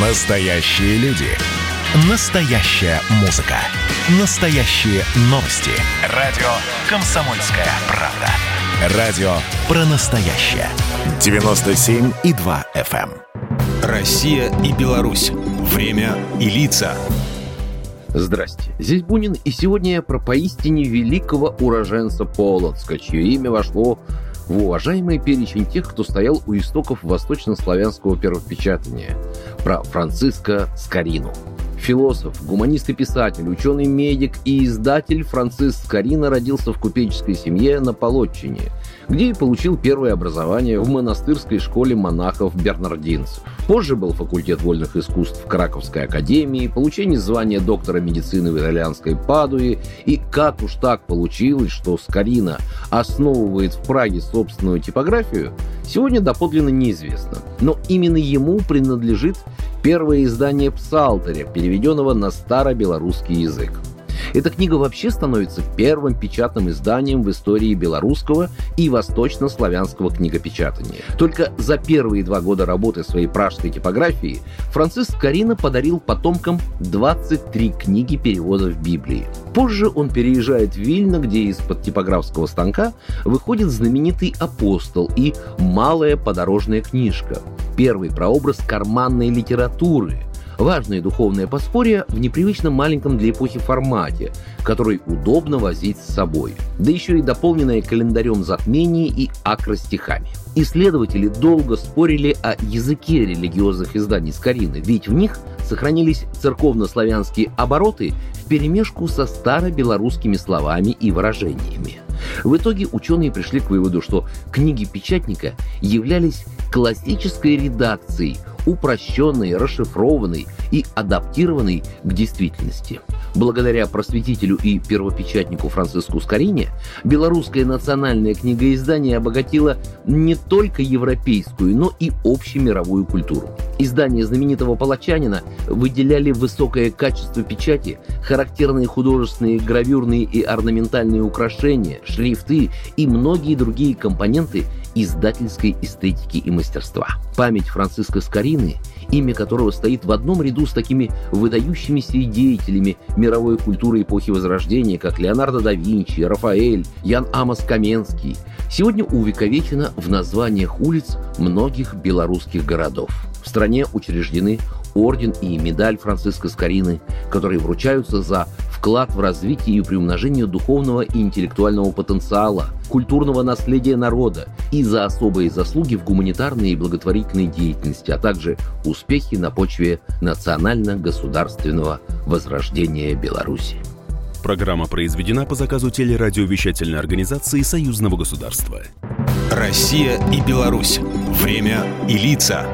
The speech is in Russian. Настоящие люди. Настоящая музыка. Настоящие новости. Радио «Комсомольская правда». Радио про настоящее. 97,2 FM. Россия и Беларусь. Время и лица. Здрасте, здесь Бунин, и сегодня я про поистине великого уроженца Полоцка, чье имя вошло в уважаемый перечень тех, кто стоял у истоков восточнославянского первопечатания, про Франциска Скорину. Философ, гуманист и писатель, ученый-медик и издатель Франциск Скорина родился в купеческой семье на Полочине, где и получил первое образование в монастырской школе монахов-бернардинцев. Позже был факультет вольных искусств Краковской академии, получение звания доктора медицины в итальянской Падуе, и как уж так получилось, что Скорина основывает в Праге собственную типографию, сегодня доподлинно неизвестно. Но именно ему принадлежит первое издание псалтыря, переведенного на старобелорусский язык. Эта книга вообще становится первым печатным изданием в истории белорусского и восточнославянского книгопечатания. Только за первые 2 года работы своей пражской типографии Франциск Скорина подарил потомкам 23 книги переводов Библии. Позже он переезжает в Вильно, где из-под типографского станка выходит знаменитый «Апостол» и «Малая подорожная книжка», первый прообраз карманной литературы. Важное духовное подспорье в непривычно маленьком для эпохи формате, который удобно возить с собой, да еще и дополненное календарем затмений и акростихами. Исследователи долго спорили о языке религиозных изданий Скорины, ведь в них сохранились церковнославянские обороты вперемешку со старобелорусскими словами и выражениями. В итоге ученые пришли к выводу, что книги печатника являлись классической редакцией, упрощенной, расшифрованной и адаптированной к действительности. Благодаря просветителю и первопечатнику Франциску Скорине белорусское национальное книгоиздание обогатило не только европейскую, но и общемировую культуру. Издания знаменитого Полочанина выделяли высокое качество печати, характерные художественные, гравюрные и орнаментальные украшения, шрифты и многие другие компоненты издательской эстетики и мастерства. Память Франциска Скорины, имя которого стоит в одном ряду с такими выдающимися деятелями мировой культуры эпохи Возрождения, как Леонардо да Винчи, Рафаэль, Ян Амос Коменский, сегодня увековечена в названиях улиц многих белорусских городов. В стране учреждены орден и медаль Франциска Скорины, которые вручаются за вклад в развитие и приумножение духовного и интеллектуального потенциала, культурного наследия народа и за особые заслуги в гуманитарной и благотворительной деятельности, а также успехи на почве национально-государственного возрождения Беларуси. Программа произведена по заказу телерадиовещательной организации Союзного государства. Россия и Беларусь. Время и лица.